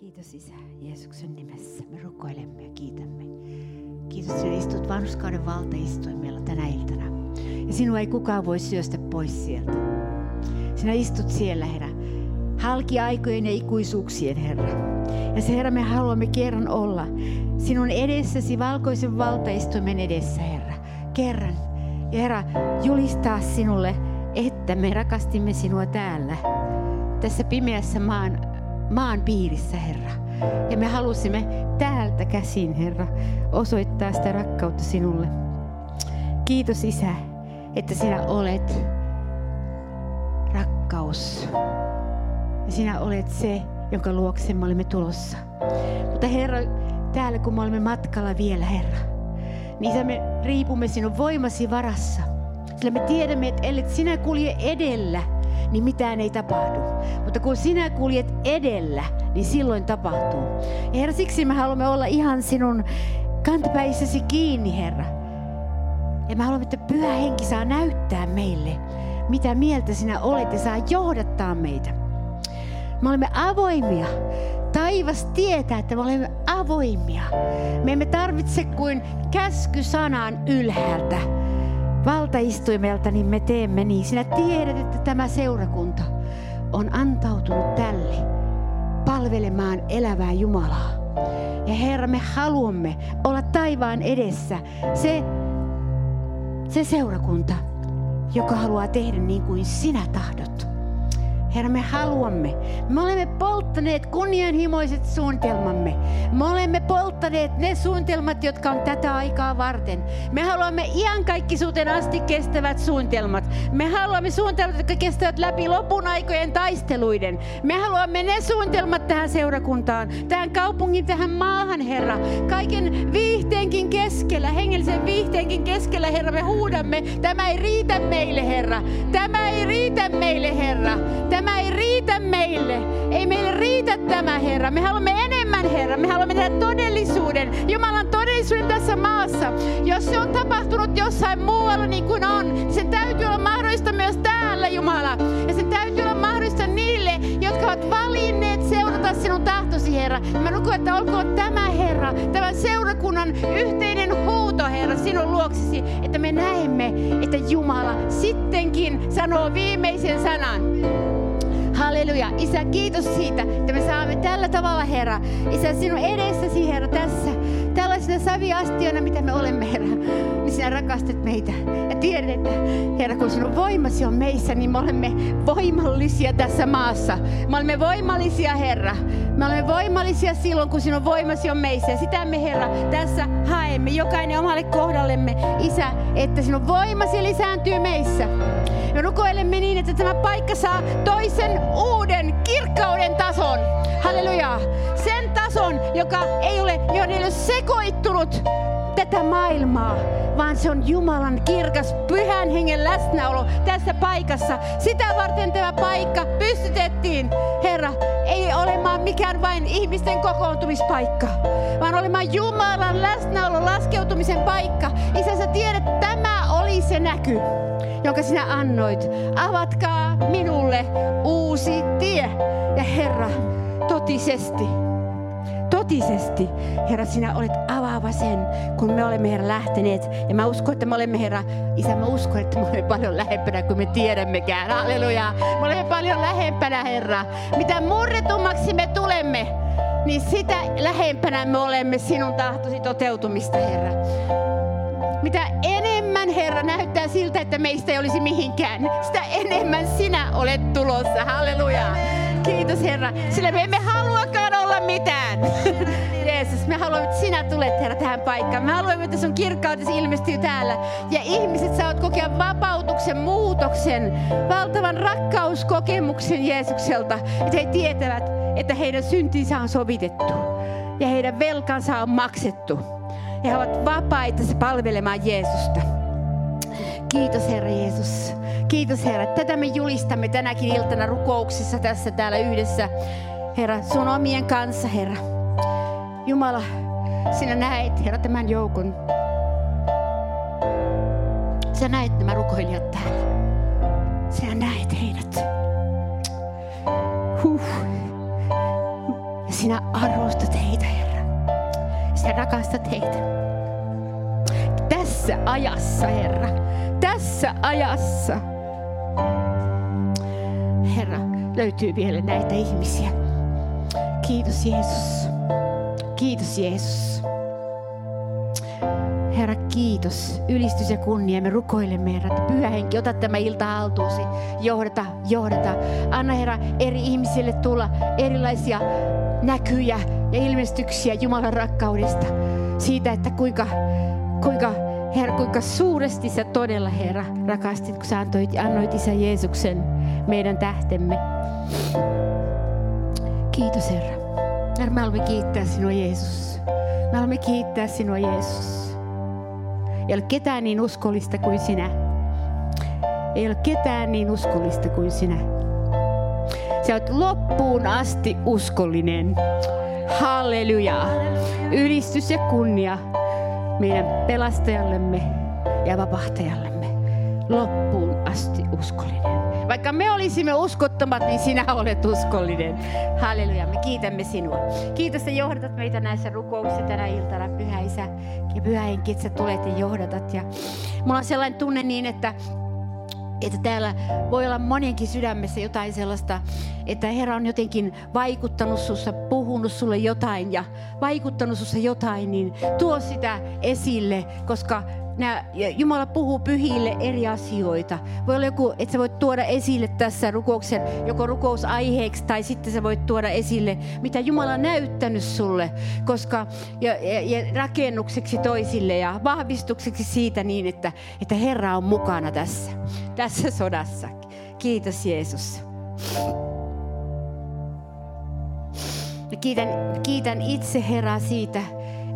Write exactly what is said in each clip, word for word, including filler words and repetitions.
Kiitos Isä, Jeesuksen nimessä. Me rukoilemme ja kiitämme. Kiitos, että istut vanhurskauden valtaistuimella tänä iltana. Ja sinua ei kukaan voi syöstä pois sieltä. Sinä istut siellä, Herra. Halki aikojen ja ikuisuuksien, Herra. Ja se, Herra, me haluamme kerran olla sinun edessäsi, valkoisen valtaistuimen edessä, Herra. Kerran. Ja Herra, julistaa sinulle, että me rakastimme sinua täällä, tässä pimeässä maan, maan piirissä, Herra. Ja me halusimme täältä käsin, Herra, osoittaa sitä rakkautta sinulle. Kiitos, Isä, että sinä olet rakkaus. Ja sinä olet se, jonka luokse me olemme tulossa. Mutta Herra, täällä kun me olemme matkalla vielä, Herra, niin Isä, me riipumme sinun voimasi varassa. Sillä me tiedämme, että ellet sinä kulje edellä, niin mitään ei tapahdu. Mutta kun sinä kuljet edellä, niin silloin tapahtuu. Ja Herra, siksi me haluamme olla ihan sinun kantapäissäsi kiinni, Herra. Ja me haluamme, että Pyhä Henki saa näyttää meille, mitä mieltä sinä olet, ja saa johdattaa meitä. Me olemme avoimia. Taivas tietää, että me olemme avoimia. Me emme tarvitse kuin käskysanan ylhäältä. Valtaistuimelta niin me teemme niin. Sinä tiedät, että tämä seurakunta on antautunut tälle palvelemaan elävää Jumalaa. Ja Herra, me haluamme olla taivaan edessä se, se seurakunta, joka haluaa tehdä niin kuin sinä tahdot. Herra, me haluamme. Me olemme polttaneet kunnianhimoiset suunnitelmamme. Me olemme polttaneet ne suunnitelmat, jotka on tätä aikaa varten. Me haluamme iankaikkisuuteen asti kestävät suunnitelmat. Me haluamme suunnitelmat, jotka kestävät läpi lopun aikojen taisteluiden. Me haluamme ne suunnitelmat tähän seurakuntaan, tähän kaupungin, tähän maahan, Herra. Kaiken viihteenkin keskellä, hengellisen viihteenkin keskellä, Herra, me huudamme. Tämä ei riitä meille, Herra. Tämä ei riitä meille, Herra. Tämä ei riitä meille. Ei meille riitä tämä, Herra. Me haluamme enemmän, Herra. Me haluamme tehdä todellisuuden. Jumalan todellisuuden tässä maassa. Jos se on tapahtunut jossain muualla niin kuin on, niin sen täytyy olla mahdollista myös täällä, Jumala. Ja sen täytyy olla mahdollista niille, jotka ovat valinneet seurata sinun tahtosi, Herra. Mä rukoilen, että olkoon tämä, Herra, tämän seurakunnan yhteinen huuto, Herra, sinun luoksesi, että me näemme, että Jumala sittenkin sanoo viimeisen sanan. Halleluja. Isä, kiitos siitä, että me saamme tällä tavalla, Herra. Isä, sinun edessäsi, Herra, tässä. Tällaisena saviastioina, mitä me olemme, Herra. Niin sinä rakastat meitä. Ja tiedät, että Herra, kun sinun voimasi on meissä, niin me olemme voimallisia tässä maassa. Me olemme voimallisia, Herra. Me olemme voimallisia silloin, kun sinun voimasi on meissä. Ja sitä me, Herra, tässä haemme jokainen omalle kohdallemme. Isä, että sinun voimasi lisääntyy meissä. Me rukoilemme niin, että tämä paikka saa toisen uuden kirkkauden tason. Hallelujaa. Sen tason, joka ei ole, johon ei ole sekoittunut tätä maailmaa, vaan se on Jumalan kirkas Pyhän Hengen läsnäolo tässä paikassa. Sitä varten tämä paikka pystytettiin, Herra, ei olemaan mikään vain ihmisten kokoontumispaikka, vaan olemaan Jumalan läsnäolon laskeutumisen paikka. Isä, sä tiedät, tämä oli se näky, jonka sinä annoit. Avatkaa minulle uusi tie. Ja Herra, totisesti, totisesti, Herra, sinä olet avaava sen, kun me olemme, Herra, lähteneet. Ja mä uskon, että me olemme, Herra, Isä, mä uskon, että me olemme paljon lähempänä kuin me tiedämmekään. Halleluja. Me olemme paljon lähempänä, Herra. Mitä murretummaksi me tulemme, niin sitä lähempänä me olemme sinun tahtosi toteutumista, Herra. Mitä enemmän, Herra, näyttää siltä, että meistä ei olisi mihinkään, sitä enemmän sinä olet tulossa. Halleluja. Kiitos, Herra. Sillä me emme haluakaan olla mitään. Jeesus, me haluamme, että sinä tulet, Herra, tähän paikkaan. Me haluamme, että sun kirkkautesi ilmestyy täällä. Ja ihmiset saavat kokea vapautuksen, muutoksen, valtavan rakkauskokemuksen Jeesukselta. Että he tietävät, että heidän syntinsä on sovitettu ja heidän velkansa on maksettu. Ja he ovat vapaita palvelemaan Jeesusta. Kiitos, Herra Jeesus. Kiitos, Herra. Tätä me julistamme tänäkin iltana rukouksessa tässä täällä yhdessä. Herra, sun omien kanssa, Herra. Jumala, sinä näet, Herra, tämän joukon. Sä näet nämä rukoilijat täällä. Sinä näet heidät. Huh. Ja sinä arvostat heitä, Herra. Sinä rakastat heitä. Tässä ajassa, Herra. Tässä ajassa. Herra, löytyy vielä näitä ihmisiä. Kiitos, Jeesus. Kiitos, Jeesus. Herra, kiitos. Ylistys ja kunnia. Me rukoilemme, Herra, että Pyhä Henki, ota tämä ilta haltuusi. Johdata, johdata. Anna, Herra, eri ihmisille tulla erilaisia näkyjä ja ilmestyksiä Jumalan rakkaudesta. Siitä, että kuinka, kuinka, Herra, kuinka suuresti sä todella, Herra, rakastit, kun sä antoit, annoit Isä Jeesuksen meidän tähtemme. Kiitos, Herra. Herra, me haluamme kiittää sinua, Jeesus. Me haluamme kiittää sinua, Jeesus. Ei ole ketään niin uskollista kuin sinä. Ei ole ketään niin uskollista kuin sinä. Sä oot loppuun asti uskollinen. Halleluja. Ylistys ja kunnia meidän pelastajallemme ja vapahtajallemme. Loppuun asti uskollinen. Vaikka me olisimme uskottomat, niin sinä olet uskollinen. Halleluja, me kiitämme sinua. Kiitos, että johdatat meitä näissä rukouksissa tänä iltana, Pyhä Isä ja Pyhä Henki, että sä tulet ja johdatat. Ja mulla on sellainen tunne niin, että, että täällä voi olla monenkin sydämessä jotain sellaista, että Herra on jotenkin vaikuttanut sussa, puhunut sulle jotain ja vaikuttanut sussa jotain, niin tuo sitä esille, koska Nää, Jumala puhuu pyhille eri asioita. Voi olla joku, että sä voit tuoda esille tässä rukouksen, joko rukousaiheeksi, tai sitten sä voit tuoda esille, mitä Jumala on näyttänyt sulle, koska, ja, ja, ja rakennukseksi toisille ja vahvistukseksi siitä niin, että, että Herra on mukana tässä, tässä sodassa. Kiitos, Jeesus. Ja kiitän, kiitän itse Herraa siitä,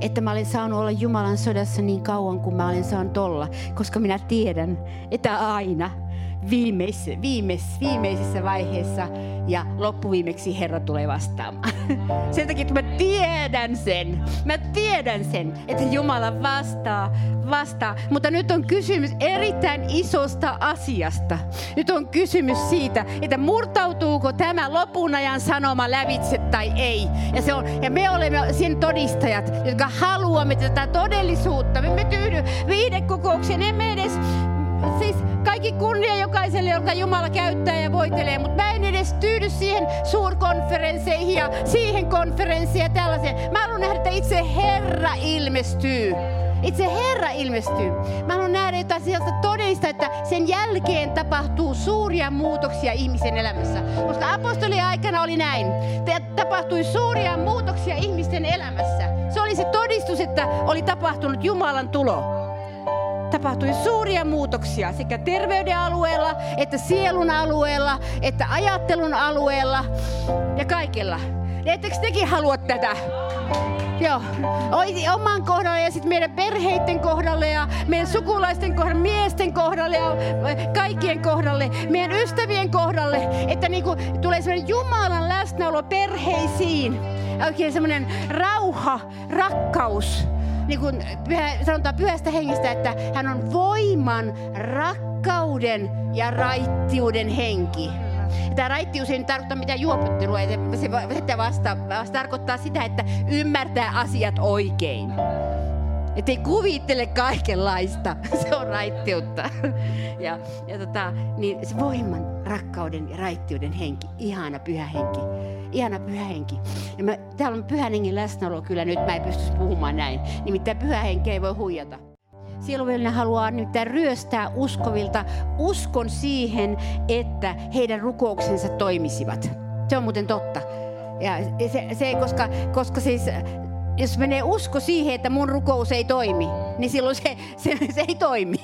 että mä olen saanut olla Jumalan sodassa niin kauan kuin mä olen saanut olla, koska minä tiedän, että aina viimeisessä, viimeisessä, viimeisessä vaiheessa ja loppuviimeksi Herra tulee vastaamaan. Sen takia, että mä tiedän sen, mä tiedän sen, että Jumala vastaa, vastaa. Mutta nyt on kysymys erittäin isosta asiasta. Nyt on kysymys siitä, että murtautuuko tämä lopun ajan sanoma lävitse tai ei. Ja, se on, ja me olemme sen todistajat, jotka haluamme tätä todellisuutta. Me emme tyydy viidekokoukseen, emme edes... Siis kaikki kunnia jokaiselle, jonka Jumala käyttää ja voitelee, mutta mä en edes tyydy siihen suurkonferensseihin ja siihen konferenssiin ja tällaiseen. Mä haluan nähdä, että itse Herra ilmestyy. Itse Herra ilmestyy. Mä haluan nähdä jotain sieltä todellista, että sen jälkeen tapahtuu suuria muutoksia ihmisen elämässä. Koska apostolien aikana oli näin. Tapahtui suuria muutoksia ihmisten elämässä. Se oli se todistus, että oli tapahtunut Jumalan tulo. Tapahtui suuria muutoksia sekä terveyden alueella, että sielun alueella, että ajattelun alueella ja kaikilla. Ettekö tekin halua tätä? Joo. Oman kohdalla ja sitten meidän perheiden kohdalle ja meidän sukulaisten kohdalle, miesten kohdalle ja kaikkien kohdalle, meidän ystävien kohdalle, että niinku tulee semmoinen Jumalan läsnäolo perheisiin. Oikein semmoinen rauha, rakkaus. Niin kuin sanotaan Pyhästä Hengestä, että hän on voiman, rakkauden ja raittiuden henki. Tämä raittius ei tarkoita mitään juopottelua, se vasta, vasta tarkoittaa sitä, että ymmärtää asiat oikein. Että ei kuvittele kaikenlaista, se on raittiutta. Ja, ja tota, niin se voiman, rakkauden ja raittiuden henki, ihana Pyhä Henki. Ihana Pyhä Henki. Ja mä, täällä on Pyhän Hengen läsnäolo kyllä nyt, mä en pystyisi puhumaan näin. Nimittäin Pyhä Henki ei voi huijata. Sieluvellinen haluaa nimittäin ryöstää uskovilta uskon siihen, että heidän rukouksensa toimisivat. Se on muuten totta. Ja se, se koska, koska siis... Jos menee usko siihen, että mun rukous ei toimi, niin silloin se, se, se ei toimi.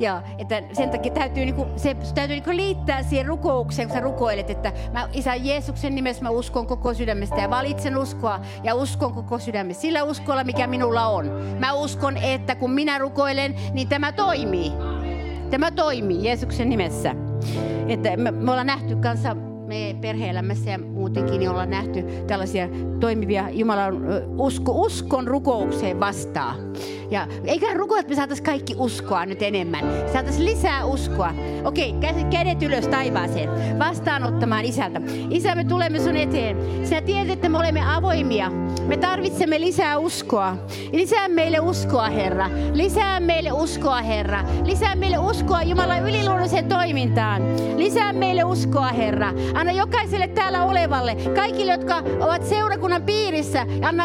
Ja että sen takia täytyy, niinku, se, täytyy niinku liittää siihen rukoukseen, kun sä rukoilet, että mä, Isä Jeesuksen nimessä mä uskon koko sydämestä ja valitsen uskoa ja uskon koko sydämestä. Sillä uskolla, mikä minulla on. Mä uskon, että kun minä rukoilen, niin tämä toimii. Tämä toimii Jeesuksen nimessä. Että me, me ollaan nähty kanssa me perhe-elämässä ja muutenkin niin ollaan nähty tällaisia toimivia Jumalan usko, uskon rukoukseen vastaan. Ja eiköhän rukoa, että me saataisiin kaikki uskoa nyt enemmän. Saataisiin lisää uskoa. Okei, kädet ylös taivaaseen. Vastaanottamaan Isältä. Isä, me tulemme sun eteen. Sinä tiedät, että me olemme avoimia. Me tarvitsemme lisää uskoa. Lisää meille uskoa, Herra. Lisää meille uskoa, Herra. Lisää meille uskoa Jumalan yliluonnolliseen toimintaan. Lisää meille uskoa, Herra. Anna jokaiselle täällä olevalle, kaikille, jotka ovat seurakunnan piirissä, anna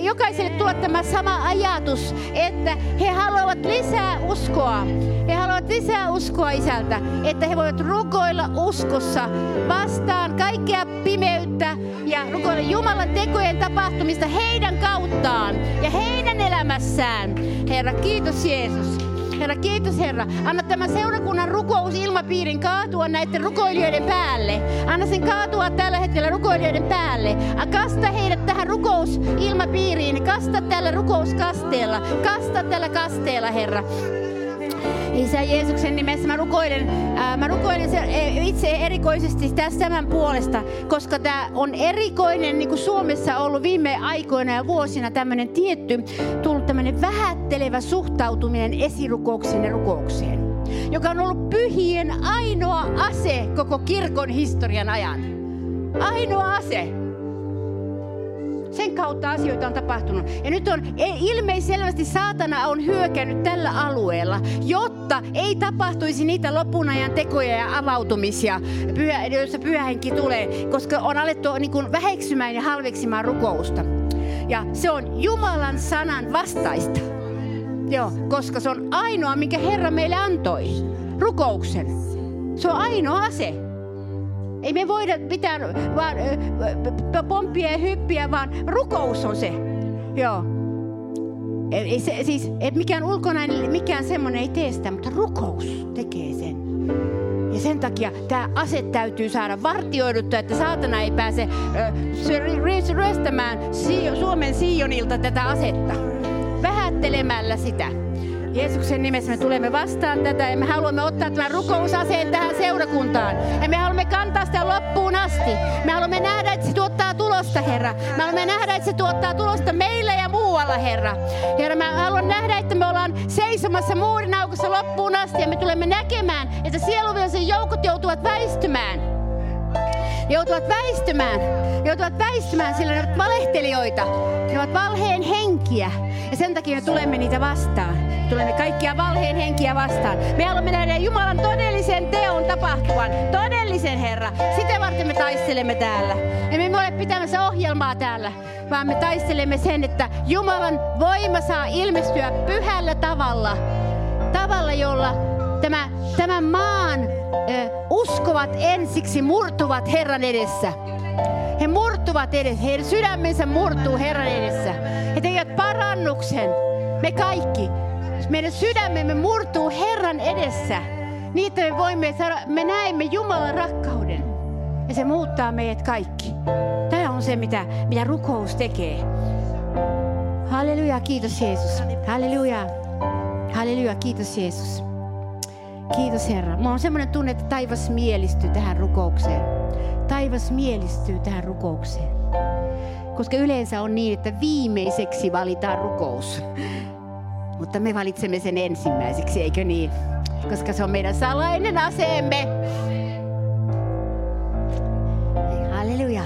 jokaiselle tuo tämä sama ajatus, että he haluavat lisää uskoa. He haluavat lisää uskoa Isältä, että he voivat rukoilla uskossa vastaan kaikkea pimeyttä ja rukoilla Jumalan tekojen tapahtumista heidän kauttaan ja heidän elämässään. Herra, kiitos Jeesus. Herra, kiitos Herra. Anna tämän seurakunnan rukousilmapiirin kaatua näiden rukoilijoiden päälle. Anna sen kaatua tällä hetkellä rukoilijoiden päälle. Kasta heidät tähän rukousilmapiiriin. Kasta tällä rukouskasteella. Kasta tällä kasteella, Herra. Isä Jeesuksen nimessä mä rukoilen, ää, mä rukoilen itse erikoisesti tässä tämän puolesta, koska tämä on erikoinen, niin kuin Suomessa on ollut viime aikoina ja vuosina tämmöinen tietty, tullut tämmöinen vähättelevä suhtautuminen esirukoukseen ja rukoukseen, joka on ollut pyhien ainoa ase koko kirkon historian ajan. Ainoa ase. Sen kautta asioita on tapahtunut. Ja nyt on ilmeisselvästi saatana on hyökännyt tällä alueella, jotta ei tapahtuisi niitä lopun ajan tekoja ja avautumisia, joissa pyhähenki tulee, koska on alettu niin kuin väheksymään ja halveksimaan rukousta. Ja se on Jumalan sanan vastaista. Joo, koska se on ainoa, minkä Herra meille antoi. Rukouksen. Se on ainoa ase. Ei me voida mitään vaan pomppia ja hyppiä, vaan rukous on se. Joo. Ei se, siis, et mikään ulkonainen, mikään semmoinen ei tee sitä, mutta rukous tekee sen. Ja sen takia tämä ase täytyy saada vartioiduttua, että saatana ei pääse äh, ryöstämään Suomen Sionilta tätä asetta. Vähättelemällä sitä. Jeesuksen nimessä me tulemme vastaan tätä ja me haluamme ottaa tämän rukousaseen tähän seurakuntaan. Ja me haluamme kantaa sitä loppuun asti. Me haluamme nähdä, että se tuottaa tulosta, Herra. Me haluamme nähdä, että se tuottaa tulosta meillä ja muualla, Herra. Herra, mä haluan nähdä, että me ollaan seisomassa muurin aukossa loppuun asti ja me tulemme näkemään, että sieluvihollisen joukot joutuvat väistymään. Joutuvat väistymään. Joutuvat väistymään, sillä ne ovat valehtelijoita. Ne ovat valheen henkiä. Ja sen takia me tulemme niitä vastaan. Tulemme kaikkia valheen henkiä vastaan. Me haluamme nähdä Jumalan todellisen teon tapahtuvan. Todellisen, Herra. Sitä varten me taistelemme täällä. Emme me ole pitämässä ohjelmaa täällä, vaan me taistelemme sen, että Jumalan voima saa ilmestyä pyhällä tavalla. Tavalla, jolla tämä, tämä maan ö, uskovat ensiksi murtuvat Herran edessä. He murtuvat edessä. Heidän sydämensä murtuu Herran edessä. He tekevät parannuksen. Me kaikki. Meidän sydämemme murtuu Herran edessä. Niitä me voimme saada, me näemme Jumalan rakkauden. Ja se muuttaa meidät kaikki. Tämä on se, mitä, mitä rukous tekee. Halleluja, kiitos Jeesus. Halleluja. Halleluja, kiitos Jeesus. Kiitos Herra. Minulla on semmoinen tunne, että taivas mielistyy tähän rukoukseen. Taivas mielistyy tähän rukoukseen. Koska yleensä on niin, että viimeiseksi valitaan rukous. Mutta me valitsemme sen ensimmäiseksi, eikö niin? Koska se on meidän salainen aseemme. Halleluja.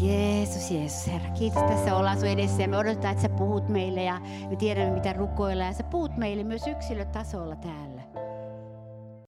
Jeesus, Jeesus, Herra. Kiitos, tässä ollaan sun edessä ja me odotetaan, että sä puhut meille ja me tiedämme, mitä rukoilla. Ja sä puhut meille myös yksilötasolla täällä.